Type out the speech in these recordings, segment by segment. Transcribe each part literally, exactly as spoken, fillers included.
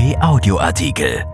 R P-Audioartikel.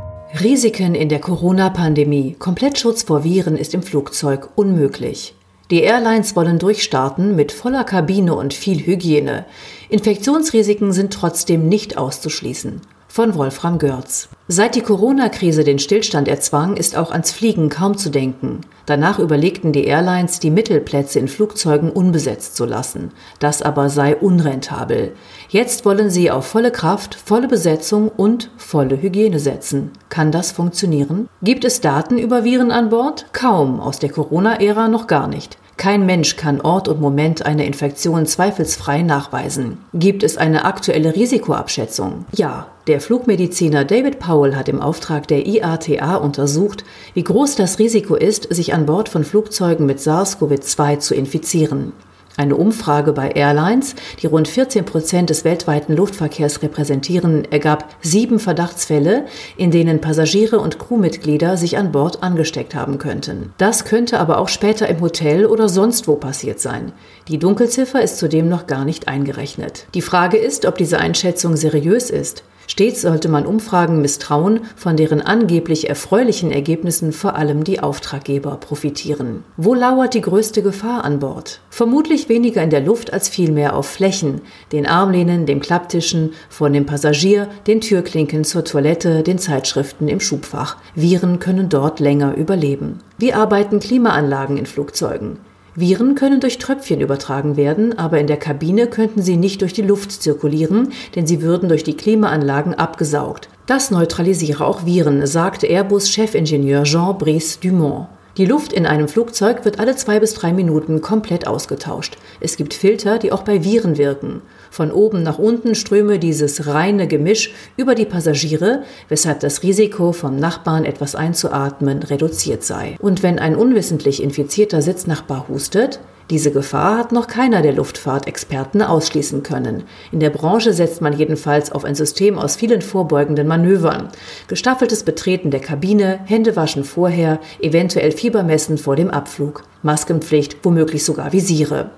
Risiken in der Corona-Pandemie. Komplettschutz vor Viren ist im Flugzeug unmöglich. Die Airlines wollen durchstarten mit voller Kabine und viel Hygiene. Infektionsrisiken sind trotzdem nicht auszuschließen. Von Wolfram Goertz. Seit die Corona-Krise den Stillstand erzwang, ist auch ans Fliegen kaum zu denken. Danach überlegten die Airlines, die Mittelplätze in Flugzeugen unbesetzt zu lassen. Das aber sei unrentabel. Jetzt wollen sie auf volle Kraft, volle Besetzung und volle Hygiene setzen. Kann das funktionieren? Gibt es Daten über Viren an Bord? Kaum, aus der Corona-Ära noch gar nicht. Kein Mensch kann Ort und Moment einer Infektion zweifelsfrei nachweisen. Gibt es eine aktuelle Risikoabschätzung? Ja, der Flugmediziner David Powell hat im Auftrag der I A T A untersucht, wie groß das Risiko ist, sich an Bord von Flugzeugen mit SARS-CoV zwei zu infizieren. Eine Umfrage bei Airlines, die rund vierzehn Prozent des weltweiten Luftverkehrs repräsentieren, ergab sieben Verdachtsfälle, in denen Passagiere und Crewmitglieder sich an Bord angesteckt haben könnten. Das könnte aber auch später im Hotel oder sonst wo passiert sein. Die Dunkelziffer ist zudem noch gar nicht eingerechnet. Die Frage ist, ob diese Einschätzung seriös ist. Stets sollte man Umfragen misstrauen, von deren angeblich erfreulichen Ergebnissen vor allem die Auftraggeber profitieren. Wo lauert die größte Gefahr an Bord? Vermutlich weniger in der Luft als vielmehr auf Flächen, den Armlehnen, dem Klapptischen, vor dem Passagier, den Türklinken zur Toilette, den Zeitschriften im Schubfach. Viren können dort länger überleben. Wie arbeiten Klimaanlagen in Flugzeugen? Viren können durch Tröpfchen übertragen werden, aber in der Kabine könnten sie nicht durch die Luft zirkulieren, denn sie würden durch die Klimaanlagen abgesaugt. Das neutralisiere auch Viren, sagt Airbus-Chefingenieur Jean-Brice Dumont. Die Luft in einem Flugzeug wird alle zwei bis drei Minuten komplett ausgetauscht. Es gibt Filter, die auch bei Viren wirken. Von oben nach unten ströme dieses reine Gemisch über die Passagiere, weshalb das Risiko, vom Nachbarn etwas einzuatmen, reduziert sei. Und wenn ein unwissentlich infizierter Sitznachbar hustet? Diese Gefahr hat noch keiner der Luftfahrtexperten ausschließen können. In der Branche setzt man jedenfalls auf ein System aus vielen vorbeugenden Manövern. Gestaffeltes Betreten der Kabine, Händewaschen vorher, eventuell Fiebermessen vor dem Abflug, Maskenpflicht, womöglich sogar Visiere.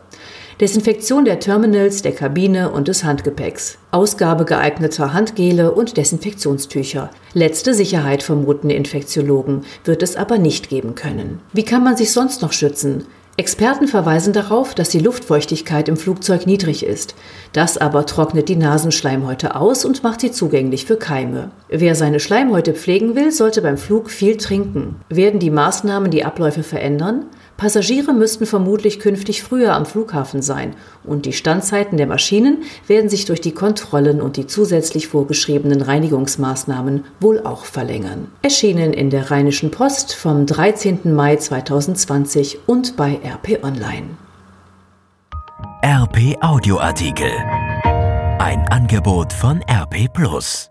Desinfektion der Terminals, der Kabine und des Handgepäcks. Ausgabe geeigneter Handgele und Desinfektionstücher. Letzte Sicherheit vermuten Infektiologen, wird es aber nicht geben können. Wie kann man sich sonst noch schützen? Experten verweisen darauf, dass die Luftfeuchtigkeit im Flugzeug niedrig ist. Das aber trocknet die Nasenschleimhäute aus und macht sie zugänglich für Keime. Wer seine Schleimhäute pflegen will, sollte beim Flug viel trinken. Werden die Maßnahmen die Abläufe verändern? Passagiere müssten vermutlich künftig früher am Flughafen sein und die Standzeiten der Maschinen werden sich durch die Kontrollen und die zusätzlich vorgeschriebenen Reinigungsmaßnahmen wohl auch verlängern. Erschienen in der Rheinischen Post vom dreizehnten Mai zweitausendzwanzig und bei R P Online. R P Audioartikel. Ein Angebot von R P Plus.